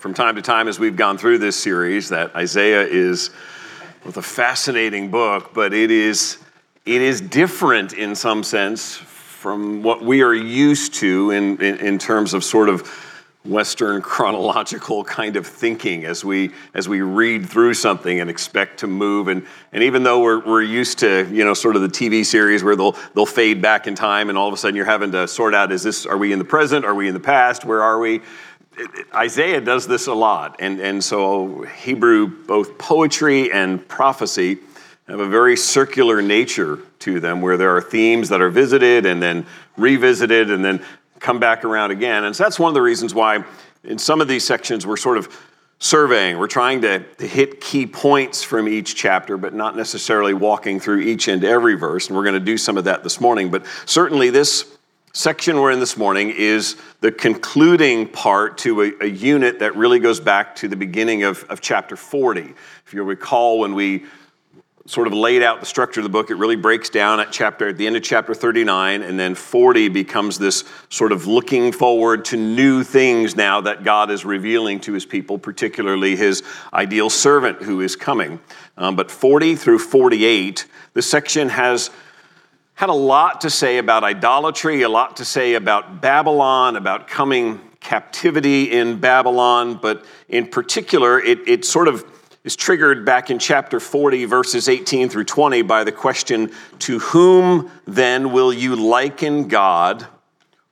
From time to time as we've gone through this series, that Isaiah is with a fascinating book, but it is different in some sense from what we are used to in terms of sort of Western chronological kind of thinking as we read through something and expect to move. And even though we're used to, you know, sort of the TV series where they'll fade back in time and all of a sudden you're having to sort out, are we in the present? Are we in the past? Where are we? Isaiah does this a lot. And so Hebrew, both poetry and prophecy, have a very circular nature to them where there are themes that are visited and then revisited and then come back around again. And so that's one of the reasons why in some of these sections we're sort of surveying. We're trying to hit key points from each chapter, but not necessarily walking through each and every verse. And we're going to do some of that this morning. But certainly this section we're in this morning is the concluding part to a unit that really goes back to the beginning of chapter 40. If you recall, when we sort of laid out the structure of the book, it really breaks down at the end of chapter 39, and then 40 becomes this sort of looking forward to new things now that God is revealing to his people, particularly his ideal servant who is coming. But 40 through 48, this section has had a lot to say about idolatry, a lot to say about Babylon, about coming captivity in Babylon, but in particular, it sort of is triggered back in chapter 40, verses 18 through 20, by the question, to whom then will you liken God,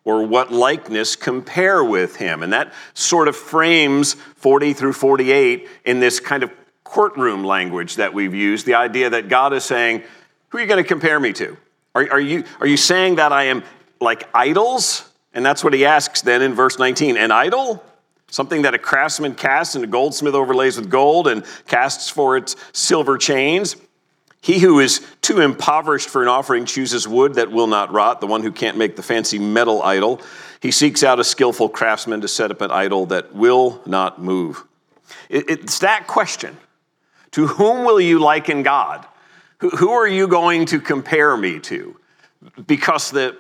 or what likeness compare with him? And that sort of frames 40 through 48 in this kind of courtroom language that we've used, the idea that God is saying, who are you going to compare me to? Are you saying that I am like idols? And that's what he asks then in verse 19, an idol? Something that a craftsman casts and a goldsmith overlays with gold and casts for its silver chains. He who is too impoverished for an offering chooses wood that will not rot, the one who can't make the fancy metal idol. He seeks out a skillful craftsman to set up an idol that will not move. It's that question. To whom will you liken God? Who are you going to compare me to? Because the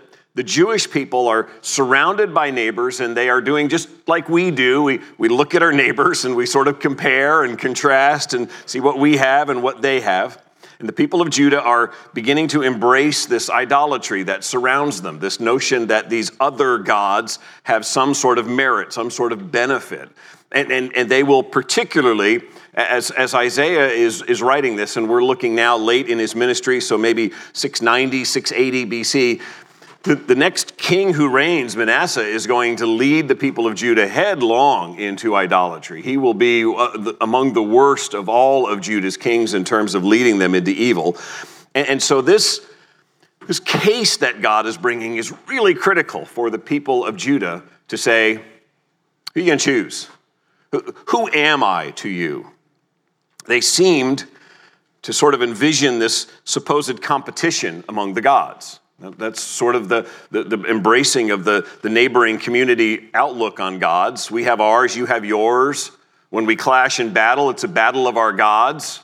Jewish people are surrounded by neighbors, and they are doing just like we do. We look at our neighbors, and we sort of compare and contrast and see what we have and what they have. And the people of Judah are beginning to embrace this idolatry that surrounds them, this notion that these other gods have some sort of merit, some sort of benefit. And they will particularly, as Isaiah is writing this, and we're looking now late in his ministry, so maybe 690, 680 BC, the next king who reigns, Manasseh, is going to lead the people of Judah headlong into idolatry. He will be among the worst of all of Judah's kings in terms of leading them into evil. And so this case that God is bringing is really critical for the people of Judah to say, who are you going to choose? Who am I to you? They seemed to sort of envision this supposed competition among the gods. That's sort of the embracing of the neighboring community outlook on gods. We have ours, you have yours. When we clash in battle, it's a battle of our gods.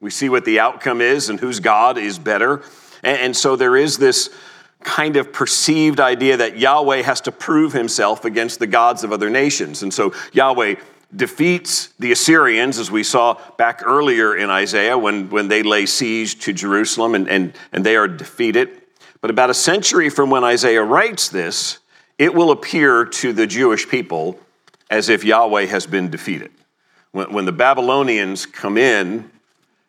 We see what the outcome is and whose God is better. And so there is this kind of perceived idea that Yahweh has to prove himself against the gods of other nations. And so Yahweh defeats the Assyrians, as we saw back earlier in Isaiah, when they lay siege to Jerusalem and they are defeated. But about a century from when Isaiah writes this, it will appear to the Jewish people as if Yahweh has been defeated. When the Babylonians come in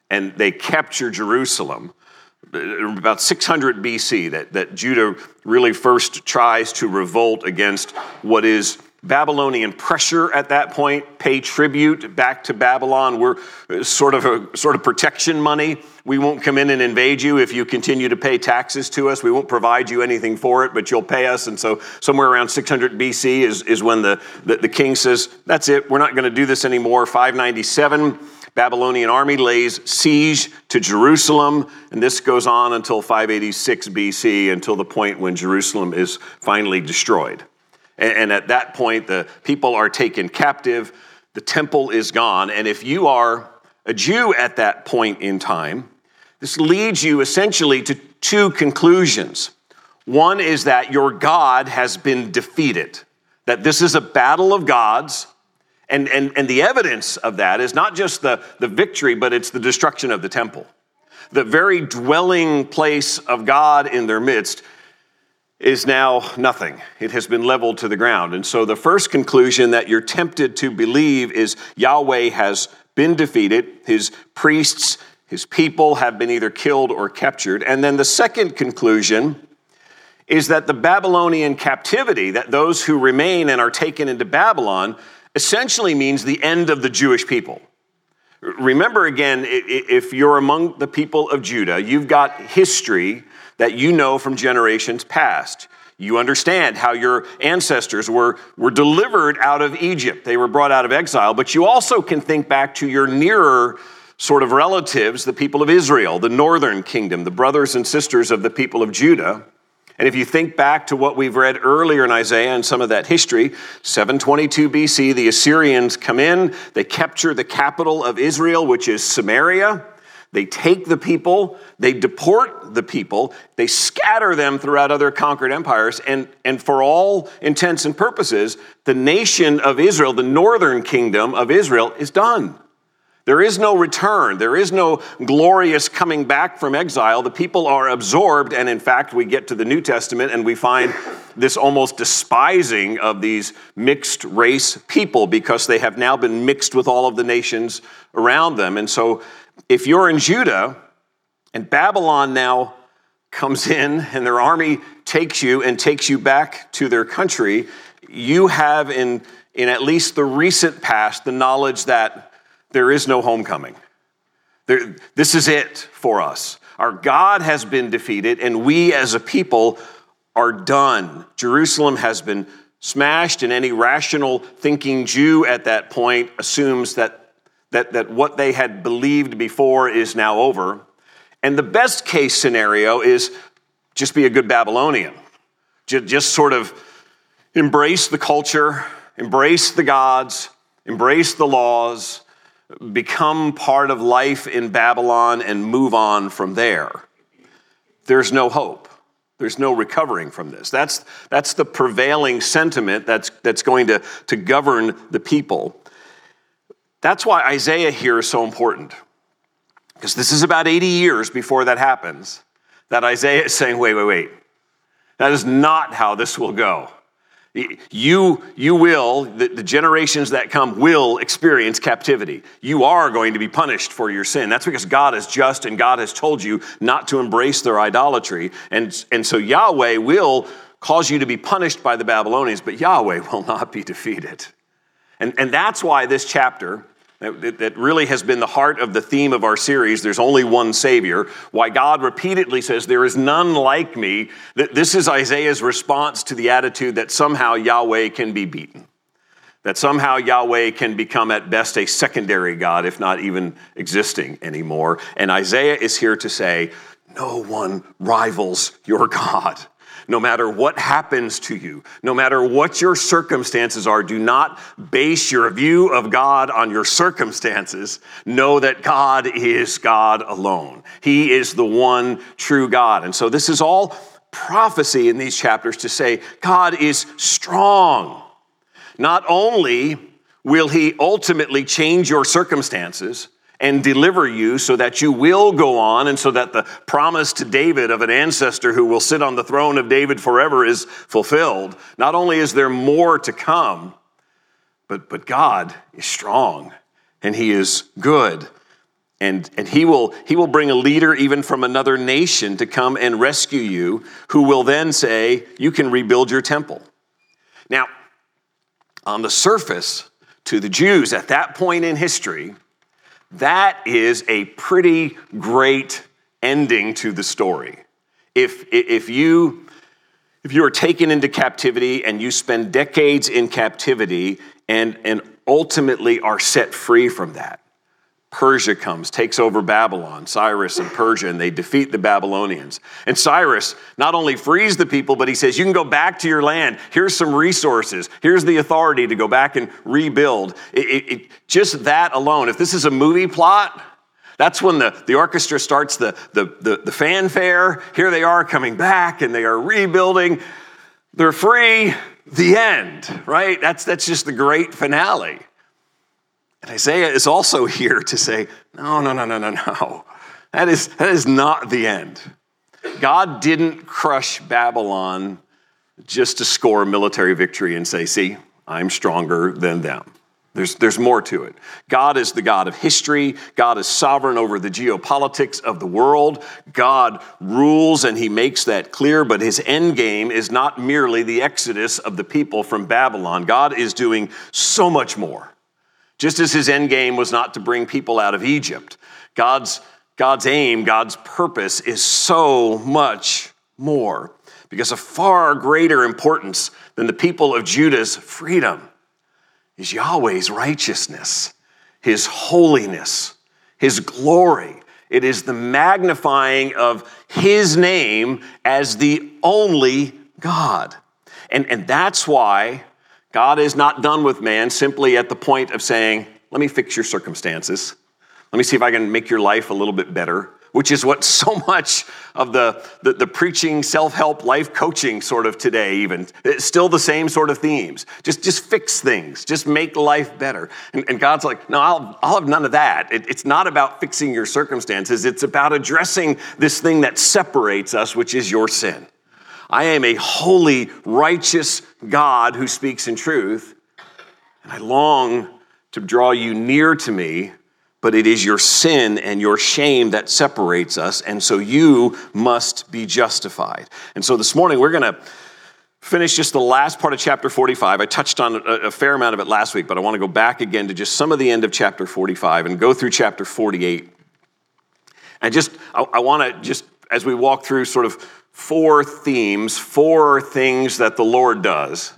and they capture Jerusalem, about 600 BC, that Judah really first tries to revolt against what is Babylonian pressure at that point, pay tribute back to Babylon. We're sort of protection money. We won't come in and invade you if you continue to pay taxes to us. We won't provide you anything for it, but you'll pay us. And so somewhere around 600 BC is when the king says, that's it, we're not going to do this anymore. 597, Babylonian army lays siege to Jerusalem. And this goes on until 586 BC, until the point when Jerusalem is finally destroyed. And at that point, the people are taken captive, the temple is gone, and if you are a Jew at that point in time, this leads you essentially to two conclusions. One is that your God has been defeated, that this is a battle of gods, And the evidence of that is not just the victory, but it's the destruction of the temple. The very dwelling place of God in their midst is now nothing. It has been leveled to the ground. And so the first conclusion that you're tempted to believe is Yahweh has been defeated. His priests, his people have been either killed or captured. And then the second conclusion is that the Babylonian captivity, that those who remain and are taken into Babylon, essentially means the end of the Jewish people. Remember again, if you're among the people of Judah, you've got history that you know from generations past. You understand how your ancestors were delivered out of Egypt. They were brought out of exile, but you also can think back to your nearer sort of relatives, the people of Israel, the northern kingdom, the brothers and sisters of the people of Judah. And if you think back to what we've read earlier in Isaiah and some of that history, 722 BC, the Assyrians come in, they capture the capital of Israel, which is Samaria. They take the people, they deport the people, they scatter them throughout other conquered empires, and for all intents and purposes, the nation of Israel, the northern kingdom of Israel, is done. There is no return. There is no glorious coming back from exile. The people are absorbed, and in fact, we get to the New Testament and we find this almost despising of these mixed-race people because they have now been mixed with all of the nations around them. And so if you're in Judah, and Babylon now comes in, and their army takes you and takes you back to their country, you have in at least the recent past the knowledge that there is no homecoming. This is it for us. Our God has been defeated, and we as a people are done. Jerusalem has been smashed, and any rational thinking Jew at that point assumes that what they had believed before is now over. And the best case scenario is just be a good Babylonian. Just sort of embrace the culture, embrace the gods, embrace the laws, become part of life in Babylon and move on from there. There's no hope. There's no recovering from this. That's the prevailing sentiment that's going to govern the people. That's why Isaiah here is so important, because this is about 80 years before that happens, that Isaiah is saying, wait. That is not how this will go. You will, the generations that come will experience captivity. You are going to be punished for your sin. That's because God is just and God has told you not to embrace their idolatry. And so Yahweh will cause you to be punished by the Babylonians, but Yahweh will not be defeated. And that's why this chapter, that really has been the heart of the theme of our series, there's only one Savior, why God repeatedly says, there is none like me. This is Isaiah's response to the attitude that somehow Yahweh can be beaten, that somehow Yahweh can become at best a secondary God, if not even existing anymore. And Isaiah is here to say, no one rivals your God. No matter what happens to you, no matter what your circumstances are, do not base your view of God on your circumstances. Know that God is God alone. He is the one true God. And so this is all prophecy in these chapters to say God is strong. Not only will he ultimately change your circumstances and deliver you so that you will go on and so that the promise to David of an ancestor who will sit on the throne of David forever is fulfilled. Not only is there more to come, but God is strong and he is good. And he will bring a leader even from another nation to come and rescue you, who will then say, you can rebuild your temple. Now, on the surface, to the Jews at that point in history, that is a pretty great ending to the story. If you are taken into captivity and you spend decades in captivity and ultimately are set free from that, Persia comes, takes over Babylon, Cyrus and Persia, and they defeat the Babylonians. And Cyrus not only frees the people, but he says, you can go back to your land. Here's some resources. Here's the authority to go back and rebuild. Just that alone, if this is a movie plot, that's when the orchestra starts the fanfare. Here they are coming back, and they are rebuilding. They're free. The end, right? That's just the great finale. And Isaiah is also here to say, no. That is not the end. God didn't crush Babylon just to score a military victory and say, see, I'm stronger than them. There's more to it. God is the God of history. God is sovereign over the geopolitics of the world. God rules, and he makes that clear, but his end game is not merely the exodus of the people from Babylon. God is doing so much more. Just as his end game was not to bring people out of Egypt, God's aim, God's purpose is so much more, because of far greater importance than the people of Judah's freedom is Yahweh's righteousness, his holiness, his glory. It is the magnifying of his name as the only God. And that's why God is not done with man simply at the point of saying, let me fix your circumstances. Let me see if I can make your life a little bit better, which is what so much of the preaching, self-help, life coaching sort of today even, it's still the same sort of themes. Just fix things. Just make life better. And God's like, no, I'll have none of that. It's not about fixing your circumstances. It's about addressing this thing that separates us, which is your sin. I am a holy, righteous God who speaks in truth, and I long to draw you near to me, but it is your sin and your shame that separates us, and so you must be justified. And so this morning, we're going to finish just the last part of chapter 45. I touched on a fair amount of it last week, but I want to go back again to just some of the end of chapter 45 and go through chapter 48. And I want to just, as we walk through sort of four themes, four things that the Lord does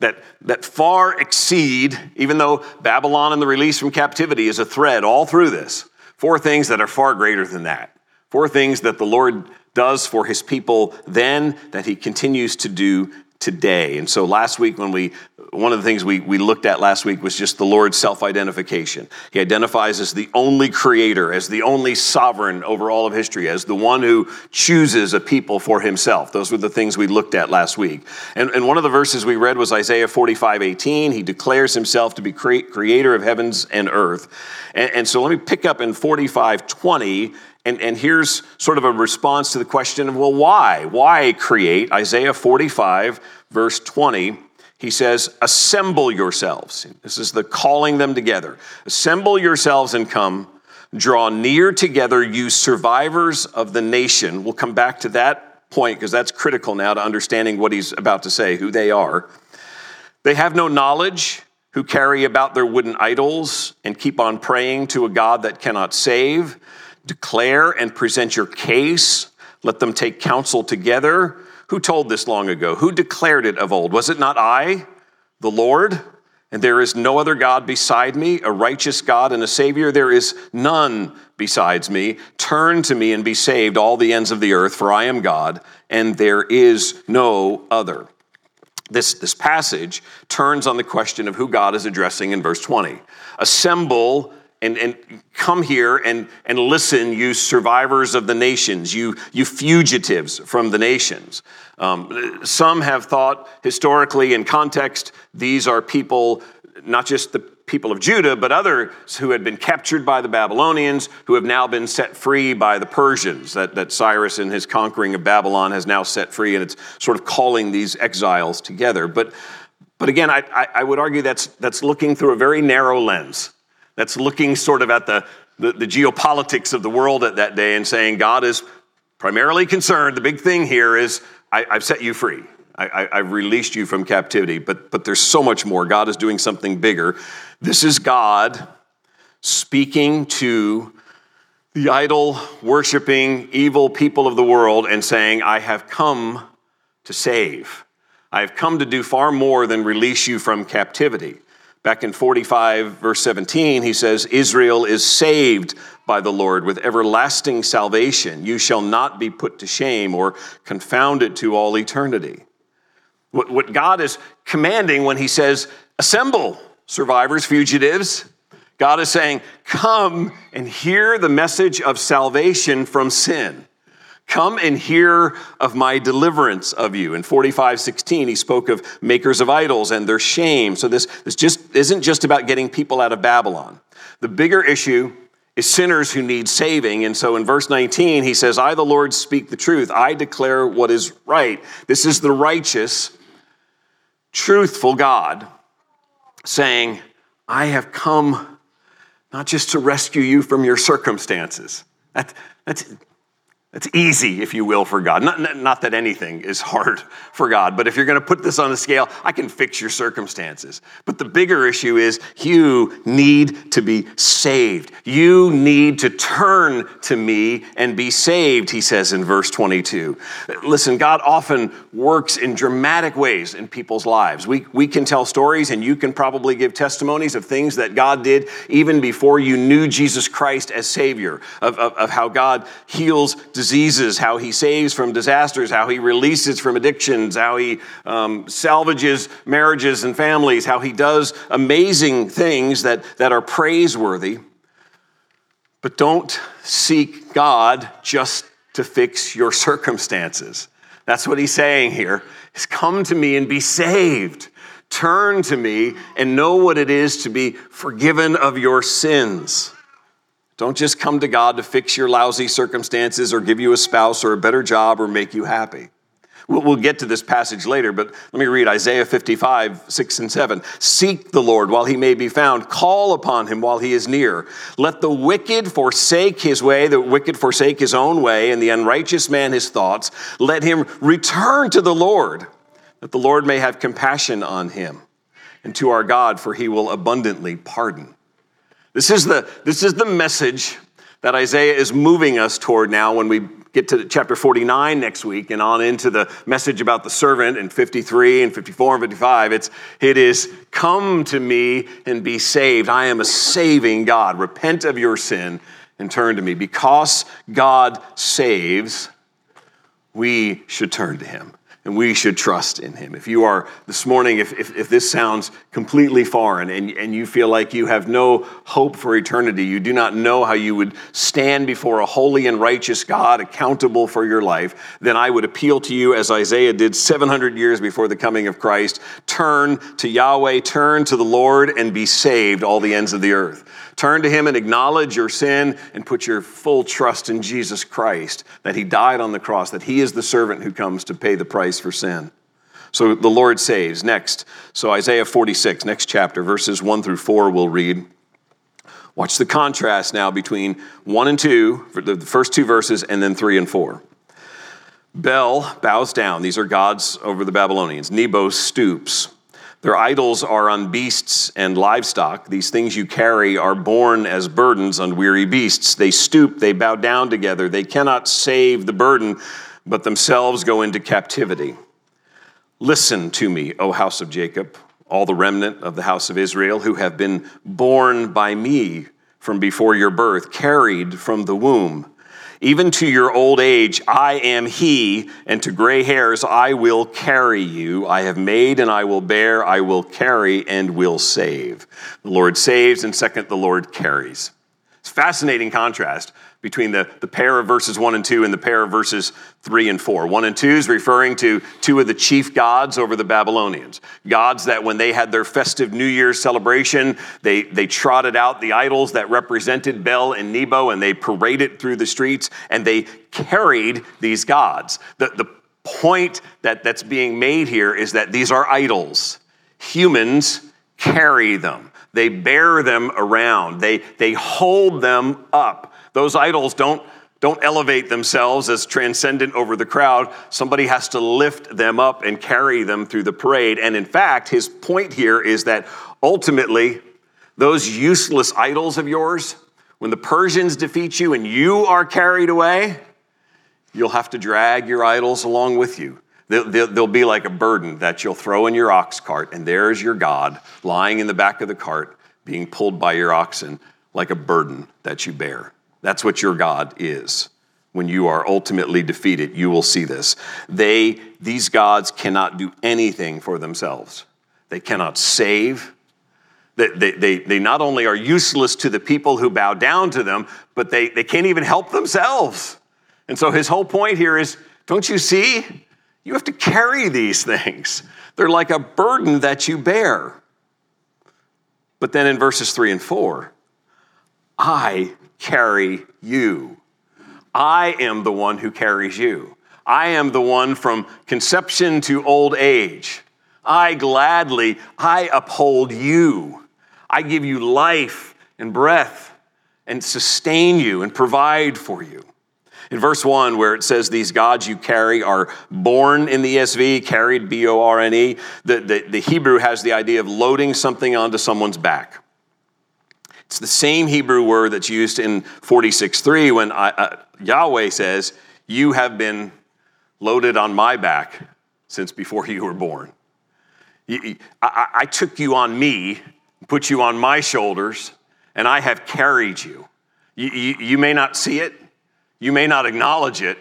that far exceed, even though Babylon and the release from captivity is a thread all through this, four things that are far greater than that, four things that the Lord does for his people then that he continues to do today. And so last week, one of the things we looked at last week was just the Lord's self-identification. He identifies as the only creator, as the only sovereign over all of history, as the one who chooses a people for himself. Those were the things we looked at last week. And one of the verses we read was Isaiah 45:18. He declares himself to be creator of heavens and earth. And so let me pick up in 45:20. And here's sort of a response to the question of, well, why? Why create? Isaiah 45, verse 20, he says, assemble yourselves. This is the calling them together. Assemble yourselves and come, draw near together, you survivors of the nation. We'll come back to that point because that's critical now to understanding what he's about to say, who they are. They have no knowledge, who carry about their wooden idols and keep on praying to a God that cannot save. Declare and present your case. Let them take counsel together. Who told this long ago? Who declared it of old? Was it not I, the Lord? And there is no other God beside me, a righteous God and a Savior. There is none besides me. Turn to me and be saved, all the ends of the earth, for I am God, and there is no other. This passage turns on the question of who God is addressing in verse 20. Assemble and come here and listen, you survivors of the nations, you fugitives from the nations. Some have thought historically in context, these are people, not just the people of Judah, but others who had been captured by the Babylonians, who have now been set free by the Persians, that Cyrus in his conquering of Babylon has now set free, and it's sort of calling these exiles together. But again, I would argue that's looking through a very narrow lens. That's looking sort of at the geopolitics of the world at that day and saying God is primarily concerned. The big thing here is I've set you free. I've released you from captivity. But there's so much more. God is doing something bigger. This is God speaking to the idol-worshiping, evil people of the world and saying, I have come to save. I have come to do far more than release you from captivity. Back in 45, verse 17, he says, Israel is saved by the Lord with everlasting salvation. You shall not be put to shame or confounded to all eternity. What God is commanding when he says, assemble, survivors, fugitives, God is saying, come and hear the message of salvation from sin. Come and hear of my deliverance of you. In 45:16, he spoke of makers of idols and their shame. So this just isn't just about getting people out of Babylon. The bigger issue is sinners who need saving. And so in verse 19, he says, I, the Lord, speak the truth. I declare what is right. This is the righteous, truthful God saying, I have come not just to rescue you from your circumstances. That's easy, if you will, for God. Not that anything is hard for God, but if you're going to put this on a scale, I can fix your circumstances. But the bigger issue is you need to be saved. You need to turn to me and be saved, he says in verse 22. Listen, God often works in dramatic ways in people's lives. We can tell stories, and you can probably give testimonies of things that God did even before you knew Jesus Christ as Savior, of how God heals diseases, how he saves from disasters, how he releases from addictions, how he salvages marriages and families, how he does amazing things that are praiseworthy. But don't seek God just to fix your circumstances. That's what he's saying here, is come to me and be saved. Turn to me and know what it is to be forgiven of your sins. Don't just come to God to fix your lousy circumstances or give you a spouse or a better job or make you happy. We'll get to this passage later, but let me read Isaiah 55:6-7. Seek the Lord while he may be found. Call upon him while he is near. Let the wicked forsake his way, the wicked forsake his own way, and the unrighteous man his thoughts. Let him return to the Lord, that the Lord may have compassion on him, and to our God, for he will abundantly pardon. This is the message that Isaiah is moving us toward now when we get to chapter 49 next week and on into the message about the servant in 53 and 54 and 55. It is, come to me and be saved. I am a saving God. Repent of your sin and turn to me. Because God saves, we should turn to him. And we should trust in him. If you are, this morning, if this sounds completely foreign and you feel like you have no hope for eternity, you do not know how you would stand before a holy and righteous God accountable for your life, then I would appeal to you, as Isaiah did 700 years before the coming of Christ, turn to Yahweh, turn to the Lord, and be saved, all the ends of the earth. Turn to him and acknowledge your sin and put your full trust in Jesus Christ, that he died on the cross, that he is the servant who comes to pay the price for sin. So the Lord saves. Next, so Isaiah 46, next chapter, verses 1-4 we'll read. Watch the contrast now between 1 and 2, the first two verses, and then 3 and 4. Bel bows down. These are gods over the Babylonians. Nebo stoops. Their idols are on beasts and livestock. These things you carry are borne as burdens on weary beasts. They stoop, they bow down together. They cannot save the burden, but themselves go into captivity. Listen to me, O house of Jacob, all the remnant of the house of Israel, who have been born by me from before your birth, carried from the womb. Even to your old age, I am he, and to gray hairs, I will carry you. I have made and I will bear, I will carry and will save. The Lord saves, and second, the Lord carries. It's a fascinating contrast between the pair of verses 1 and 2 and the pair of verses 3 and 4. 1 and 2 is referring to two of the chief gods over the Babylonians, gods that when they had their festive New Year's celebration, they trotted out the idols that represented Bel and Nebo, and they paraded through the streets, and they carried these gods. The point that's being made here is that these are idols. Humans carry them. They bear them around. They hold them up. Those idols don't elevate themselves as transcendent over the crowd. Somebody has to lift them up and carry them through the parade. And in fact, his point here is that ultimately, those useless idols of yours, when the Persians defeat you and you are carried away, you'll have to drag your idols along with you. They'll be like a burden that you'll throw in your ox cart, and there's your god lying in the back of the cart, being pulled by your oxen like a burden that you bear. That's what your God is. When you are ultimately defeated, you will see this. These gods cannot do anything for themselves. They cannot save. They not only are useless to the people who bow down to them, but they can't even help themselves. And so his whole point here is, don't you see? You have to carry these things. They're like a burden that you bear. But then in verses 3 and 4, I carry you. I am the one who carries you. I am the one from conception to old age. I uphold you. I give you life and breath and sustain you and provide for you. In verse 1, where it says these gods you carry are borne in the ESV, carried, B-O-R-N-E, the Hebrew has the idea of loading something onto someone's back. It's the same Hebrew word that's used in 46:3 when Yahweh says, you have been loaded on my back since before you were born. I took you on me, put you on my shoulders, and I have carried you. You may not see it. You may not acknowledge it,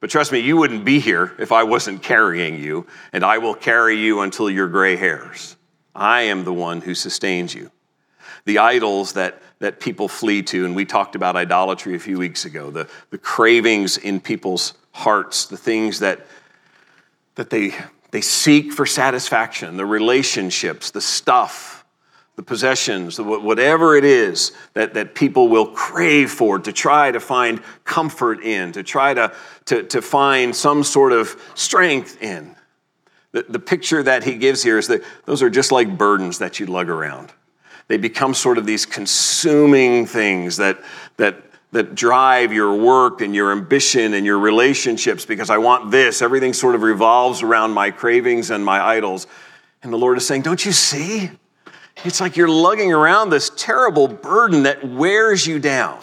but trust me, you wouldn't be here if I wasn't carrying you, and I will carry you until your gray hairs. I am the one who sustains you. The idols that people flee to, and we talked about idolatry a few weeks ago, the cravings in people's hearts, the things that they seek for satisfaction, the relationships, the stuff, the possessions, whatever it is that people will crave for, to try to find comfort in, to try to find some sort of strength in. The picture that he gives here is that those are just like burdens that you lug around. They become sort of these consuming things that drive your work and your ambition and your relationships, because I want this. Everything sort of revolves around my cravings and my idols. And the Lord is saying, don't you see? It's like you're lugging around this terrible burden that wears you down.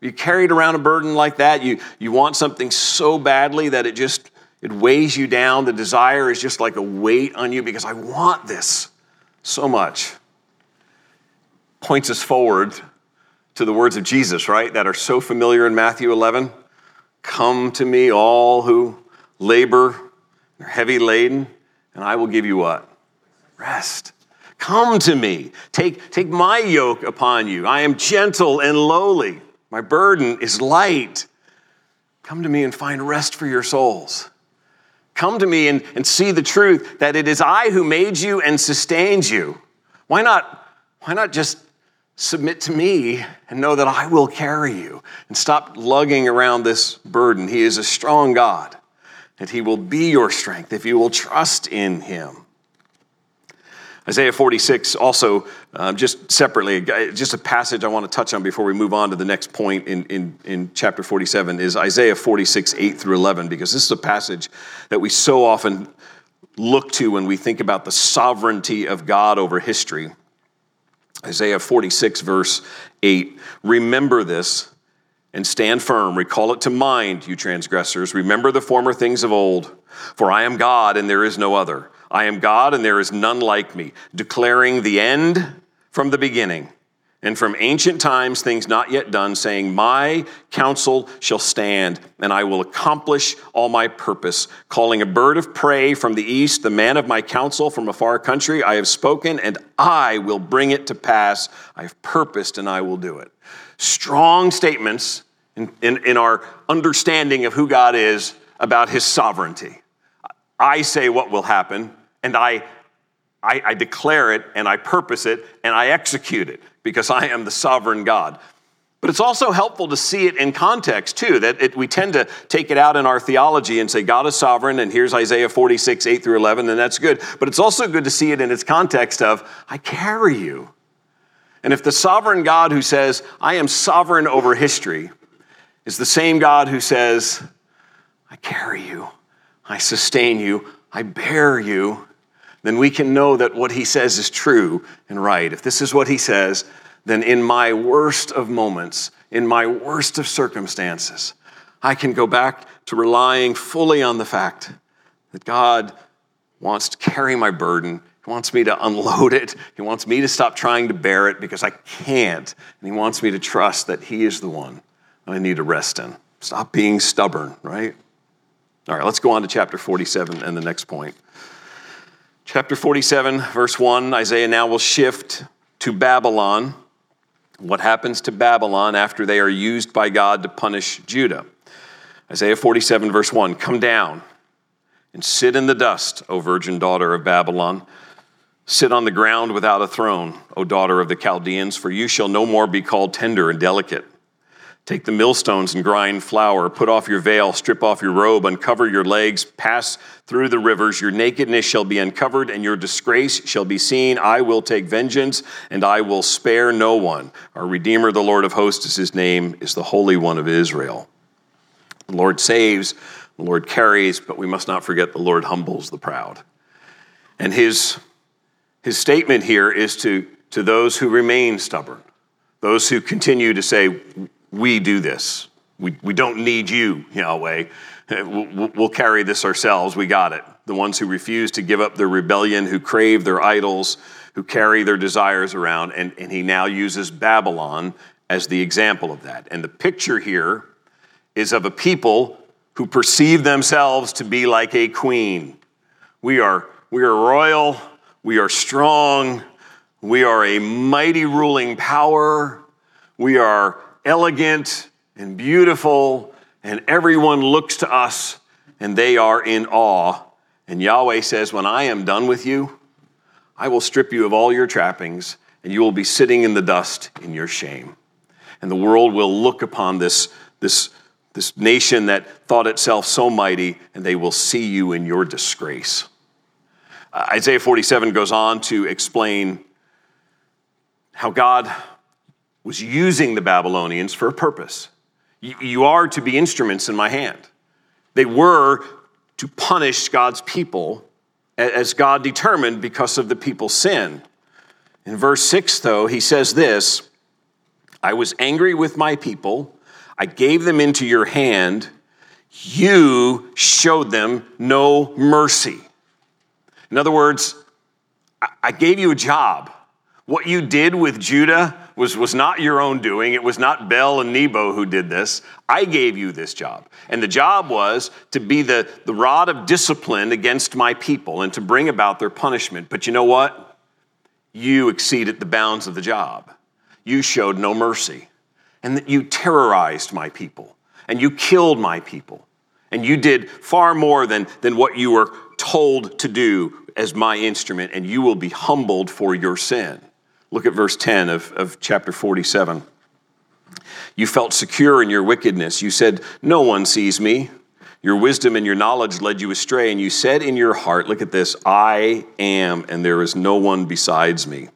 You carried around a burden like that. You want something so badly that it weighs you down. The desire is just like a weight on you because I want this so much. Points us forward to the words of Jesus, right? That are so familiar in Matthew 11. Come to me, all who labor and are heavy laden, and I will give you what? Rest. Come to me. Take my yoke upon you. I am gentle and lowly. My burden is light. Come to me and find rest for your souls. Come to me and see the truth that it is I who made you and sustains you. Why not just submit to me and know that I will carry you, and stop lugging around this burden? He is a strong God, and he will be your strength if you will trust in him. Isaiah 46 also, just separately, just a passage I want to touch on before we move on to the next point in chapter 47 is Isaiah 46, 8 through 11, because this is a passage that we so often look to when we think about the sovereignty of God over history. Isaiah 46, verse 8, remember this and stand firm. Recall it to mind, you transgressors. Remember the former things of old. For I am God and there is no other. I am God and there is none like me, declaring the end from the beginning, and from ancient times things not yet done, saying, my counsel shall stand, and I will accomplish all my purpose. Calling a bird of prey from the east, the man of my counsel from a far country, I have spoken, and I will bring it to pass. I have purposed, and I will do it. Strong statements in our understanding of who God is about his sovereignty. I say what will happen, and I declare it, and I purpose it, and I execute it, because I am the sovereign God. But it's also helpful to see it in context, too, that we tend to take it out in our theology and say, God is sovereign, and here's Isaiah 46, 8 through 11, and that's good. But it's also good to see it in its context of, I carry you. And if the sovereign God who says, I am sovereign over history, is the same God who says, I carry you, I sustain you, I bear you, then we can know that what he says is true and right. If this is what he says, then in my worst of moments, in my worst of circumstances, I can go back to relying fully on the fact that God wants to carry my burden. He wants me to unload it. He wants me to stop trying to bear it because I can't. And he wants me to trust that he is the one that I need to rest in. Stop being stubborn, right? All right, let's go on to chapter 47 and the next point. Chapter 47, verse 1, Isaiah now will shift to Babylon. What happens to Babylon after they are used by God to punish Judah? Isaiah 47, verse 1, come down and sit in the dust, O virgin daughter of Babylon. Sit on the ground without a throne, O daughter of the Chaldeans, for you shall no more be called tender and delicate. Take the millstones and grind flour, put off your veil, strip off your robe, uncover your legs, pass through the rivers. Your nakedness shall be uncovered, and your disgrace shall be seen. I will take vengeance, and I will spare no one. Our Redeemer, the Lord of hosts, is his name, is the Holy One of Israel. The Lord saves, the Lord carries, but we must not forget the Lord humbles the proud. And his statement here is to those who remain stubborn, those who continue to say, we do this. We don't need you, Yahweh. We'll carry this ourselves. We got it. The ones who refuse to give up their rebellion, who crave their idols, who carry their desires around. And he now uses Babylon as the example of that. And the picture here is of a people who perceive themselves to be like a queen. We are royal. We are strong. We are a mighty ruling power. We are elegant and beautiful, and everyone looks to us, and they are in awe. And Yahweh says, when I am done with you, I will strip you of all your trappings, and you will be sitting in the dust in your shame. And the world will look upon this nation that thought itself so mighty, and they will see you in your disgrace. Isaiah 47 goes on to explain how God was using the Babylonians for a purpose. You are to be instruments in my hand. They were to punish God's people as God determined because of the people's sin. In verse 6, though, he says this, I was angry with my people. I gave them into your hand. You showed them no mercy. In other words, I gave you a job. What you did with Judah was not your own doing. It was not Bel and Nebo who did this. I gave you this job. And the job was to be the rod of discipline against my people and to bring about their punishment. But you know what? You exceeded the bounds of the job. You showed no mercy. And that you terrorized my people. And you killed my people. And you did far more than what you were told to do as my instrument, and you will be humbled for your sin. Look at verse 10 of chapter 47. You felt secure in your wickedness. You said, no one sees me. Your wisdom and your knowledge led you astray, and you said in your heart, look at this, I am, and there is no one besides me.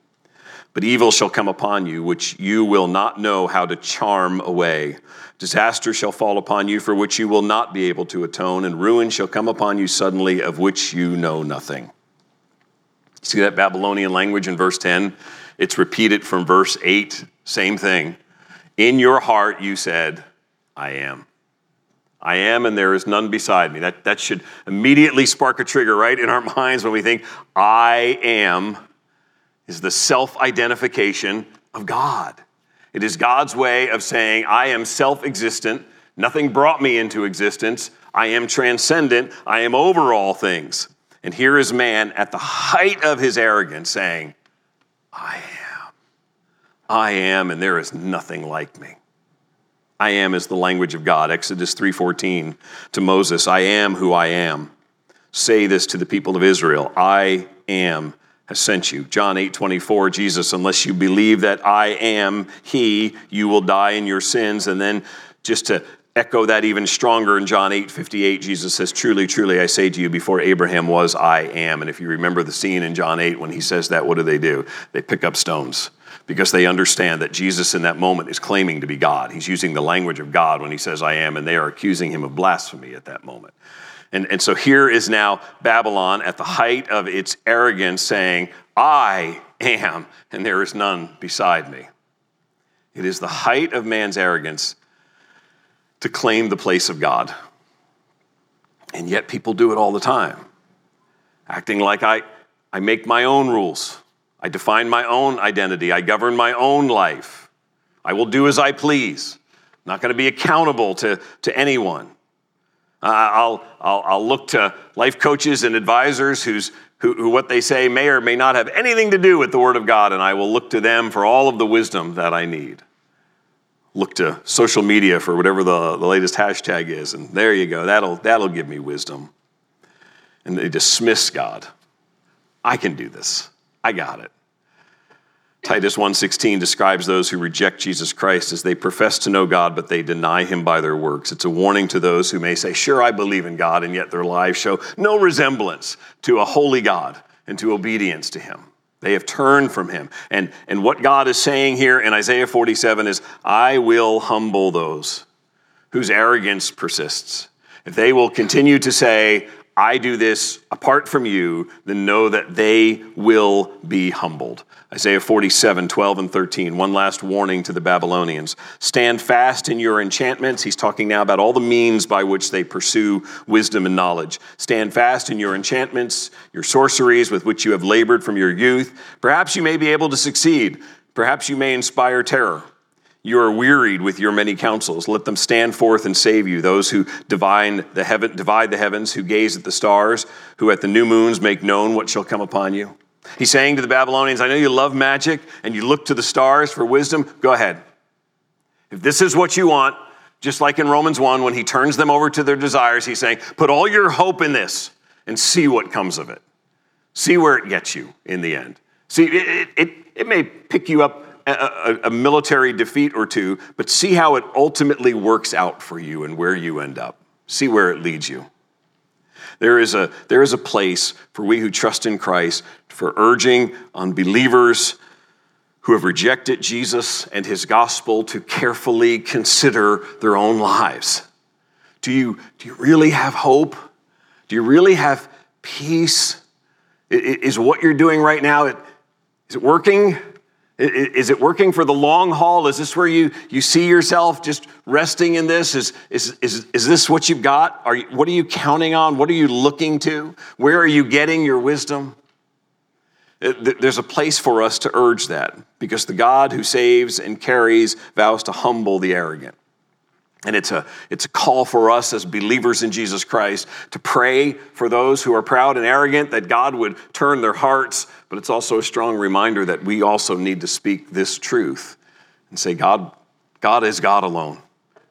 But evil shall come upon you, which you will not know how to charm away. Disaster shall fall upon you, for which you will not be able to atone, and ruin shall come upon you suddenly, of which you know nothing. See that Babylonian language in verse 10? It's repeated from verse 8, same thing. In your heart you said, I am. I am, and there is none beside me. That should immediately spark a trigger, right, in our minds when we think, I am, is the self-identification of God. It is God's way of saying, I am self-existent. Nothing brought me into existence. I am transcendent. I am over all things. And here is man at the height of his arrogance saying, I am. I am, and there is nothing like me. I am is the language of God. Exodus 3:14 to Moses, I am who I am. Say this to the people of Israel, I am has sent you. John 8:24, Jesus, unless you believe that I am he, you will die in your sins. And then just to echo that even stronger in John 8:58, Jesus says, truly, truly, I say to you, before Abraham was, I am. And if you remember the scene in John 8 when he says that, what do? They pick up stones because they understand that Jesus in that moment is claiming to be God. He's using the language of God when he says, I am, and they are accusing him of blasphemy at that moment. And so here is now Babylon at the height of its arrogance saying, I am, and there is none beside me. It is the height of man's arrogance to claim the place of God. And yet people do it all the time, acting like I make my own rules. I define my own identity. I govern my own life. I will do as I please. I'm not going to be accountable to anyone. I'll look to life coaches and advisors who what they say may or may not have anything to do with the Word of God, and I will look to them for all of the wisdom that I need. look to social media for whatever the latest hashtag is, and there you go, that'll give me wisdom. And they dismiss God. I can do this. I got it. Titus 1:16 describes those who reject Jesus Christ as they profess to know God, but they deny him by their works. It's a warning to those who may say, sure, I believe in God, and yet their lives show no resemblance to a holy God and to obedience to him. They have turned from him. And what God is saying here in Isaiah 47 is, I will humble those whose arrogance persists. If they will continue to say, I do this apart from you, then know that they will be humbled. Isaiah 47:12-13, one last warning to the Babylonians. Stand fast in your enchantments. He's talking now about all the means by which they pursue wisdom and knowledge. Stand fast in your enchantments, your sorceries with which you have labored from your youth. Perhaps you may be able to succeed. Perhaps you may inspire terror. You are wearied with your many counsels. Let them stand forth and save you, those who divide the heavens, who gaze at the stars, who at the new moons make known what shall come upon you. He's saying to the Babylonians, I know you love magic and you look to the stars for wisdom. Go ahead. If this is what you want, just like in Romans 1, when he turns them over to their desires, he's saying, put all your hope in this and see what comes of it. See where it gets you in the end. See, it may pick you up a military defeat or two, but see how it ultimately works out for you and where you end up. See where it leads you. There is a place for we who trust in Christ for urging on believers who have rejected Jesus and his gospel to carefully consider their own lives. Do you really have hope? Do you really have peace? Is what you're doing right now, is it working? Is it working for the long haul? Is this where you see yourself just resting in this? Is this what you've got? What are you counting on? What are you looking to? Where are you getting your wisdom? There's a place for us to urge that, because the God who saves and carries vows to humble the arrogant. And it's a call for us as believers in Jesus Christ to pray for those who are proud and arrogant, that God would turn their hearts. But it's also a strong reminder that we also need to speak this truth and say, God is God alone.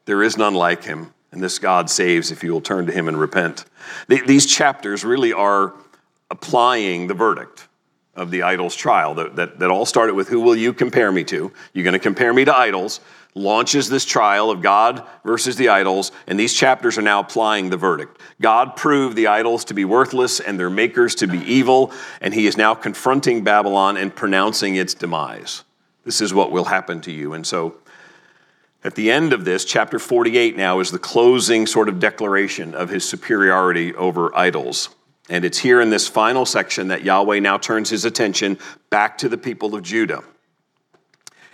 There is none like him. And this God saves if you will turn to him and repent. These chapters really are applying the verdict of the idol's trial, that all started with, who will you compare me to? You're going to compare me to idols, launches this trial of God versus the idols, and these chapters are now applying the verdict. God proved the idols to be worthless and their makers to be evil, and he is now confronting Babylon and pronouncing its demise. This is what will happen to you. And so at the end of this, chapter 48 now is the closing sort of declaration of his superiority over idols. And it's here in this final section that Yahweh now turns his attention back to the people of Judah.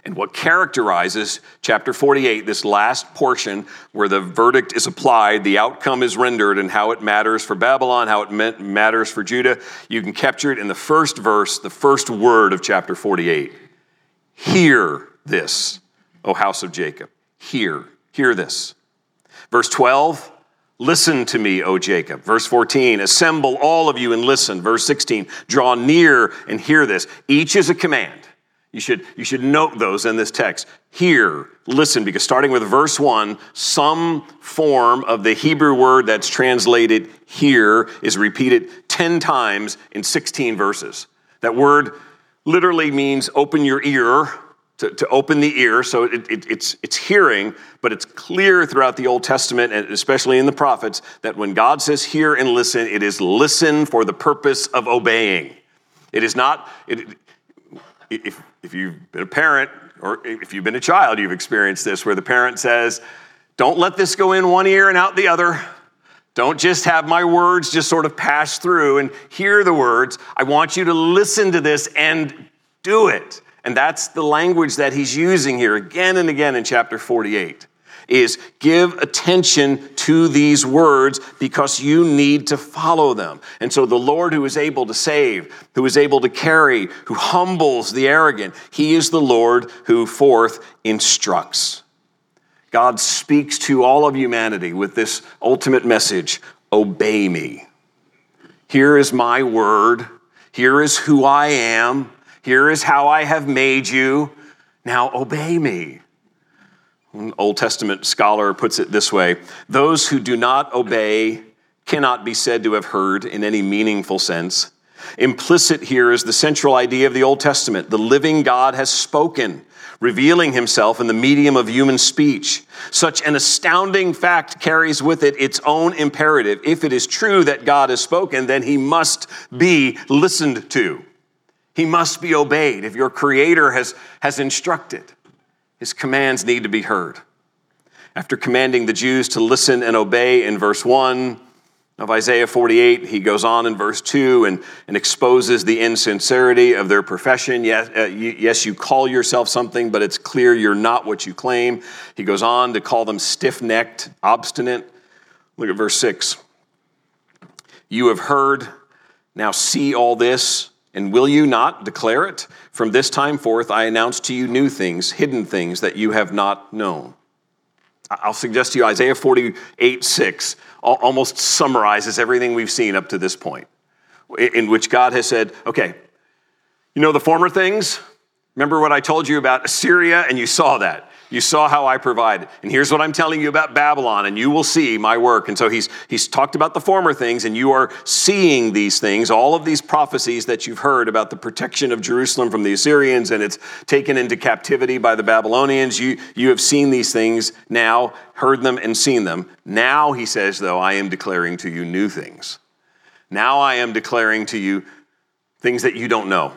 And what characterizes chapter 48, this last portion where the verdict is applied, the outcome is rendered, and how it matters for Babylon, how it matters for Judah, you can capture it in the first verse, the first word of chapter 48. Hear this, O house of Jacob. Hear this. Verse 12, listen to me, O Jacob. Verse 14, assemble all of you and listen. Verse 16, draw near and hear this. Each is a command. You should note those in this text. Hear, listen, because starting with verse 1, some form of the Hebrew word that's translated hear is repeated 10 times in 16 verses. That word literally means open your ear, to open the ear, so it's hearing, but it's clear throughout the Old Testament, and especially in the prophets, that when God says hear and listen, it is listen for the purpose of obeying. It is not, if you've been a parent, or if you've been a child, you've experienced this, where the parent says, don't let this go in one ear and out the other. Don't just have my words just sort of pass through and hear the words. I want you to listen to this and do it. And that's the language that he's using here again and again in chapter 48, is give attention to these words because you need to follow them. And so the Lord who is able to save, who is able to carry, who humbles the arrogant, he is the Lord who forth instructs. God speaks to all of humanity with this ultimate message, obey me. Here is my word. Here is who I am. Here is how I have made you. Now obey me. An Old Testament scholar puts it this way: those who do not obey cannot be said to have heard in any meaningful sense. Implicit here is the central idea of the Old Testament. The living God has spoken, revealing himself in the medium of human speech. Such an astounding fact carries with it its own imperative. If it is true that God has spoken, then he must be listened to. He must be obeyed. If your Creator has instructed, his commands need to be heard. After commanding the Jews to listen and obey in verse 1 of Isaiah 48, he goes on in verse 2 and exposes the insincerity of their profession. Yes, you call yourself something, but it's clear you're not what you claim. He goes on to call them stiff-necked, obstinate. Look at verse 6. You have heard, now see all this. And will you not declare it? From this time forth, I announce to you new things, hidden things that you have not known. I'll suggest to you Isaiah 48:6 almost summarizes everything we've seen up to this point, in which God has said, okay, you know the former things? Remember what I told you about Assyria, and you saw that. You saw how I provided. And here's what I'm telling you about Babylon, and you will see my work. And so he's talked about the former things, and you are seeing these things, all of these prophecies that you've heard about the protection of Jerusalem from the Assyrians, and it's taken into captivity by the Babylonians. You have seen these things now, heard them and seen them. Now, he says, though, I am declaring to you new things. Now I am declaring to you things that you don't know.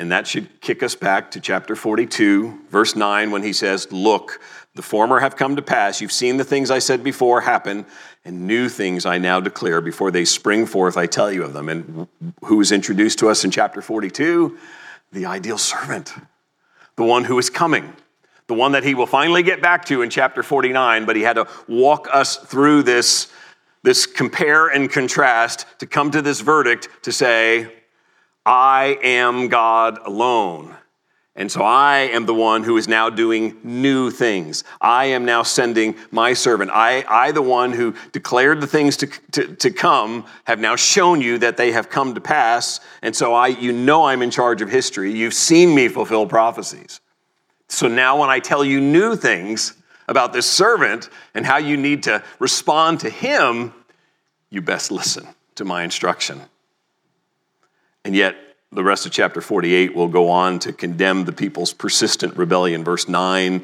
And that should kick us back to chapter 42, verse 9, when he says, look, the former have come to pass. You've seen the things I said before happen, and new things I now declare before they spring forth, I tell you of them. And who is introduced to us in chapter 42? The ideal servant, the one who is coming, the one that he will finally get back to in chapter 49, but he had to walk us through this compare and contrast to come to this verdict to say, I am God alone, and so I am the one who is now doing new things. I am now sending my servant. I the one who declared the things to come, have now shown you that they have come to pass, and so I'm in charge of history. You've seen me fulfill prophecies. So now when I tell you new things about this servant and how you need to respond to him, you best listen to my instruction. And yet, the rest of chapter 48 will go on to condemn the people's persistent rebellion. Verse 9,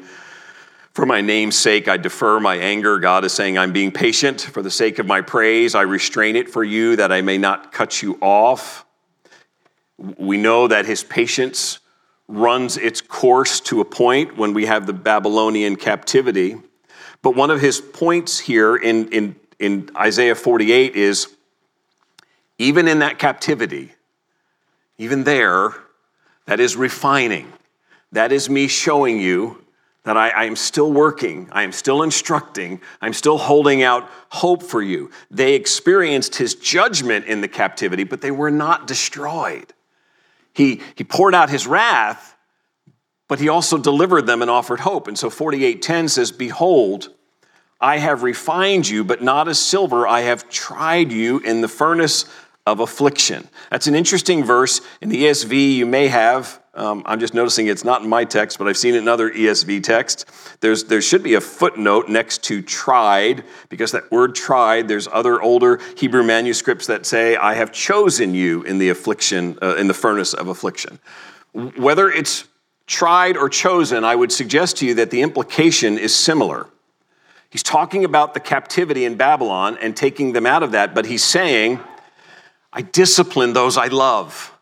for my name's sake, I defer my anger. God is saying, I'm being patient. For the sake of my praise, I restrain it for you, that I may not cut you off. We know that his patience runs its course to a point when we have the Babylonian captivity. But one of his points here in Isaiah 48 is, even in that captivity, even there, that is refining. That is me showing you that I am still working, I am still instructing, I'm still holding out hope for you. They experienced his judgment in the captivity, but they were not destroyed. He poured out his wrath, but he also delivered them and offered hope. And so 48:10 says, behold, I have refined you, but not as silver. I have tried you in the furnace of affliction. That's an interesting verse. In the ESV, you may have, I'm just noticing it's not in my text, but I've seen it in other ESV texts. There should be a footnote next to tried, because that word tried, there's other older Hebrew manuscripts that say, I have chosen you in the affliction, in the furnace of affliction. Whether it's tried or chosen, I would suggest to you that the implication is similar. He's talking about the captivity in Babylon and taking them out of that, but he's saying, I discipline those I love.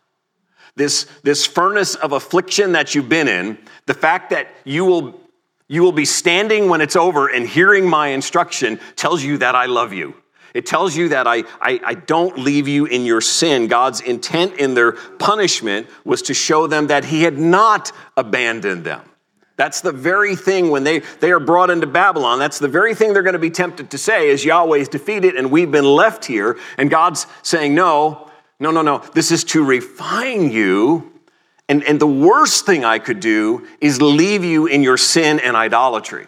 This furnace of affliction that you've been in, the fact that you will be standing when it's over and hearing my instruction tells you that I love you. It tells you that I don't leave you in your sin. God's intent in their punishment was to show them that he had not abandoned them. That's the very thing when they are brought into Babylon, that's the very thing they're going to be tempted to say is Yahweh's defeated and we've been left here. And God's saying, no. This is to refine you. And the worst thing I could do is leave you in your sin and idolatry.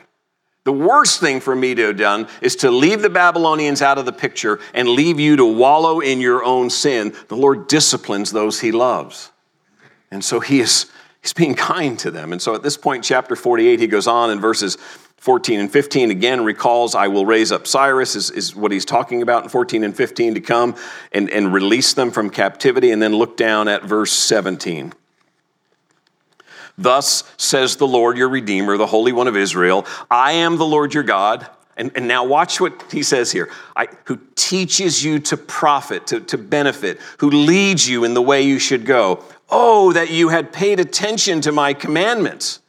The worst thing for me to have done is to leave the Babylonians out of the picture and leave you to wallow in your own sin. The Lord disciplines those he loves. And so he is He's being kind to them. And so at this point, chapter 48, he goes on in verses 14 and 15, again recalls, I will raise up Cyrus, is what he's talking about in 14 and 15, to come and release them from captivity. And then look down at verse 17. Thus says the Lord your Redeemer, the Holy One of Israel, I am the Lord your God. And now watch what he says here. Who teaches you to profit, to benefit, who leads you in the way you should go. Oh, that you had paid attention to my commandments.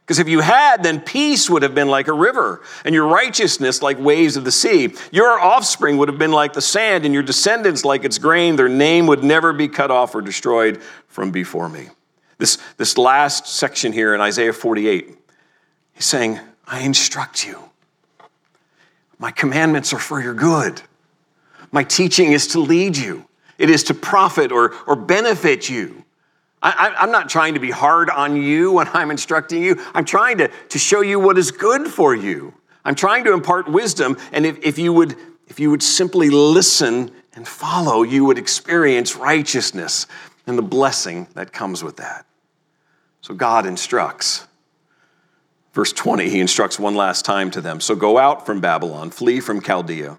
Because if you had, then peace would have been like a river, and your righteousness like waves of the sea. Your offspring would have been like the sand, and your descendants like its grain. Their name would never be cut off or destroyed from before me. This last section here in Isaiah 48, he's saying, I instruct you. My commandments are for your good. My teaching is to lead you. It is to profit or benefit you. I'm not trying to be hard on you when I'm instructing you. I'm trying to show you what is good for you. I'm trying to impart wisdom. And if you would simply listen and follow, you would experience righteousness and the blessing that comes with that. So God instructs. Verse 20, he instructs one last time to them. So go out from Babylon, flee from Chaldea.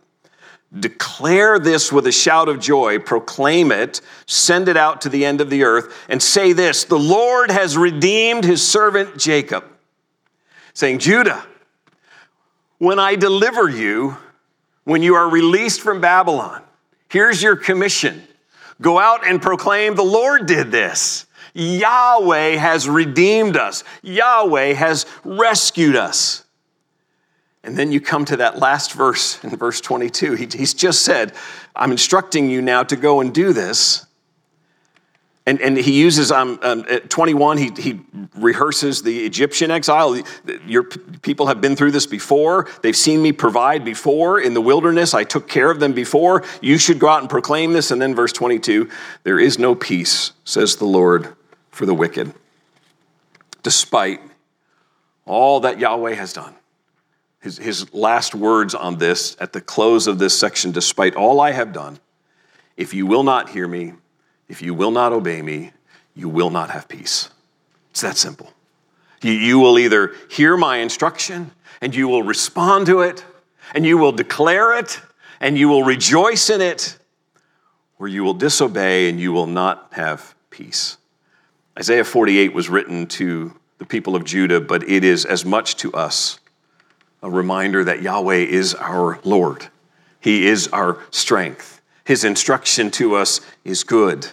Declare this with a shout of joy, proclaim it, send it out to the end of the earth, and say this, the Lord has redeemed his servant Jacob, saying, Judah, when I deliver you, when you are released from Babylon, here's your commission. Go out and proclaim, the Lord did this. Yahweh has redeemed us. Yahweh has rescued us. And then you come to that last verse in verse 22. He's just said, I'm instructing you now to go and do this. And he uses, at 21, he rehearses the Egyptian exile. Your people have been through this before. They've seen me provide before in the wilderness. I took care of them before. You should go out and proclaim this. And then verse 22, there is no peace, says the Lord, for the wicked, despite all that Yahweh has done. His last words on this at the close of this section, despite all I have done, if you will not hear me, if you will not obey me, you will not have peace. It's that simple. You will either hear my instruction, and you will respond to it, and you will declare it, and you will rejoice in it, or you will disobey, and you will not have peace. Isaiah 48 was written to the people of Judah, but it is as much to us a reminder that Yahweh is our Lord. He is our strength. His instruction to us is good.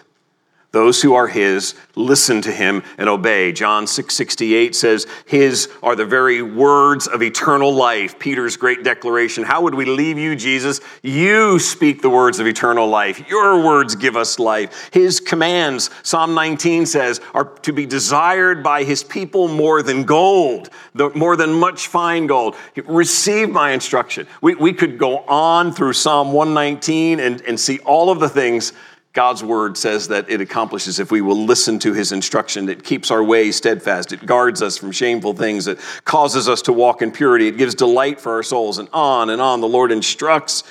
Those who are his, listen to him and obey. John 6:68 says, his are the very words of eternal life. Peter's great declaration. How would we leave you, Jesus? You speak the words of eternal life. Your words give us life. His commands, Psalm 19 says, are to be desired by his people more than gold, more than much fine gold. Receive my instruction. We could go on through Psalm 119 and see all of the things God's word says that it accomplishes if we will listen to his instruction. It keeps our way steadfast. It guards us from shameful things. It causes us to walk in purity. It gives delight for our souls. And on, the Lord instructs.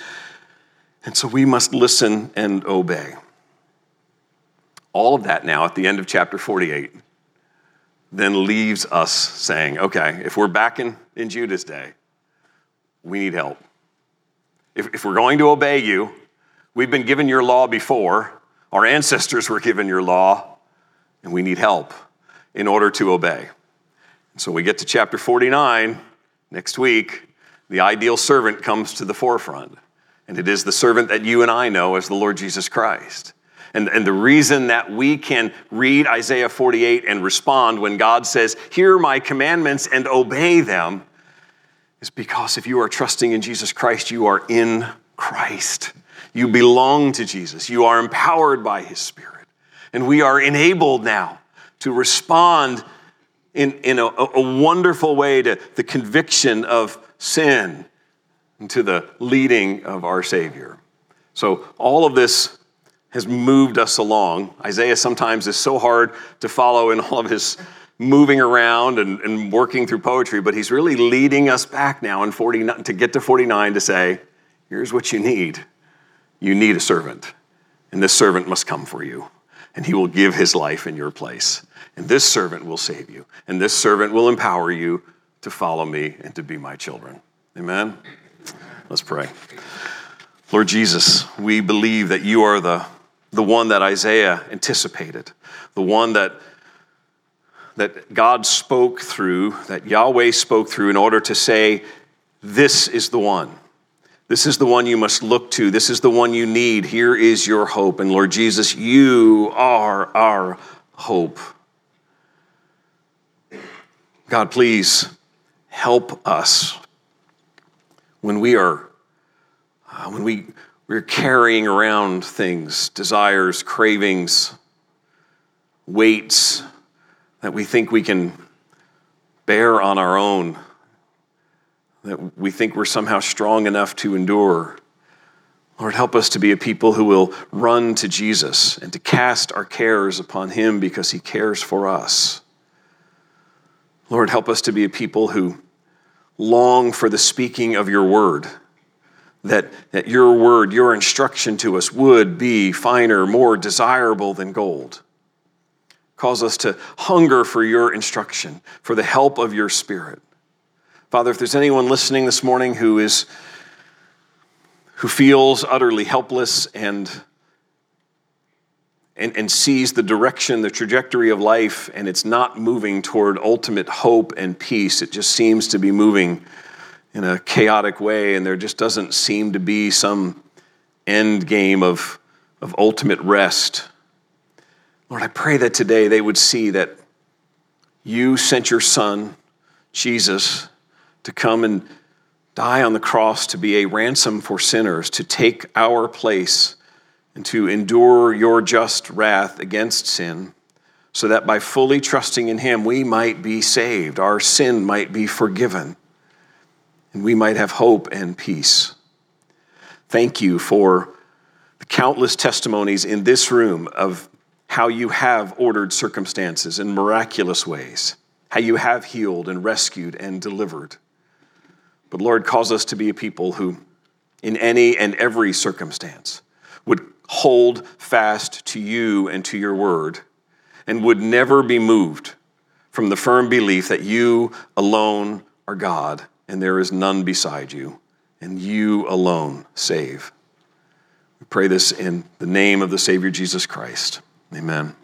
And so we must listen and obey. All of that now at the end of chapter 48 then leaves us saying, okay, if we're back in Judah's day, we need help. If we're going to obey you, we've been given your law before. Our ancestors were given your law, and we need help in order to obey. And so we get to chapter 49 next week. The ideal servant comes to the forefront, and it is the servant that you and I know as the Lord Jesus Christ. And the reason that we can read Isaiah 48 and respond when God says, hear my commandments and obey them, is because if you are trusting in Jesus Christ, you are in Christ. You belong to Jesus. You are empowered by his Spirit. And we are enabled now to respond in a wonderful way to the conviction of sin and to the leading of our Savior. So all of this has moved us along. Isaiah sometimes is so hard to follow in all of his moving around and working through poetry, but he's really leading us back now in 49 to get to 49 to say, here's what you need. You need a servant, and this servant must come for you. and he will give his life in your place. And this servant will save you. And this servant will empower you to follow me and to be my children. Amen? Let's pray. Lord Jesus, we believe that you are the one that Isaiah anticipated, the one that God spoke through, that Yahweh spoke through in order to say, this is the one. This is the one you must look to. This is the one you need. Here is your hope. And Lord Jesus, you are our hope. God, please help us when we're carrying around things, desires, cravings, weights that we think we can bear on our own, that we think we're somehow strong enough to endure. Lord, help us to be a people who will run to Jesus and to cast our cares upon him because he cares for us. Lord, help us to be a people who long for the speaking of your word, that your word, your instruction to us would be finer, more desirable than gold. Cause us to hunger for your instruction, for the help of your Spirit. Father, if there's anyone listening this morning who feels utterly helpless and sees the direction, the trajectory of life, and it's not moving toward ultimate hope and peace, it just seems to be moving in a chaotic way, and there just doesn't seem to be some end game of ultimate rest. Lord, I pray that today they would see that you sent your Son, Jesus, to come and die on the cross, to be a ransom for sinners, to take our place and to endure your just wrath against sin, so that by fully trusting in him, we might be saved, our sin might be forgiven, and we might have hope and peace. Thank you for the countless testimonies in this room of how you have ordered circumstances in miraculous ways, how you have healed and rescued and delivered. But Lord, cause us to be a people who, in any and every circumstance, would hold fast to you and to your word, and would never be moved from the firm belief that you alone are God, and there is none beside you, and you alone save. We pray this in the name of the Savior, Jesus Christ. Amen.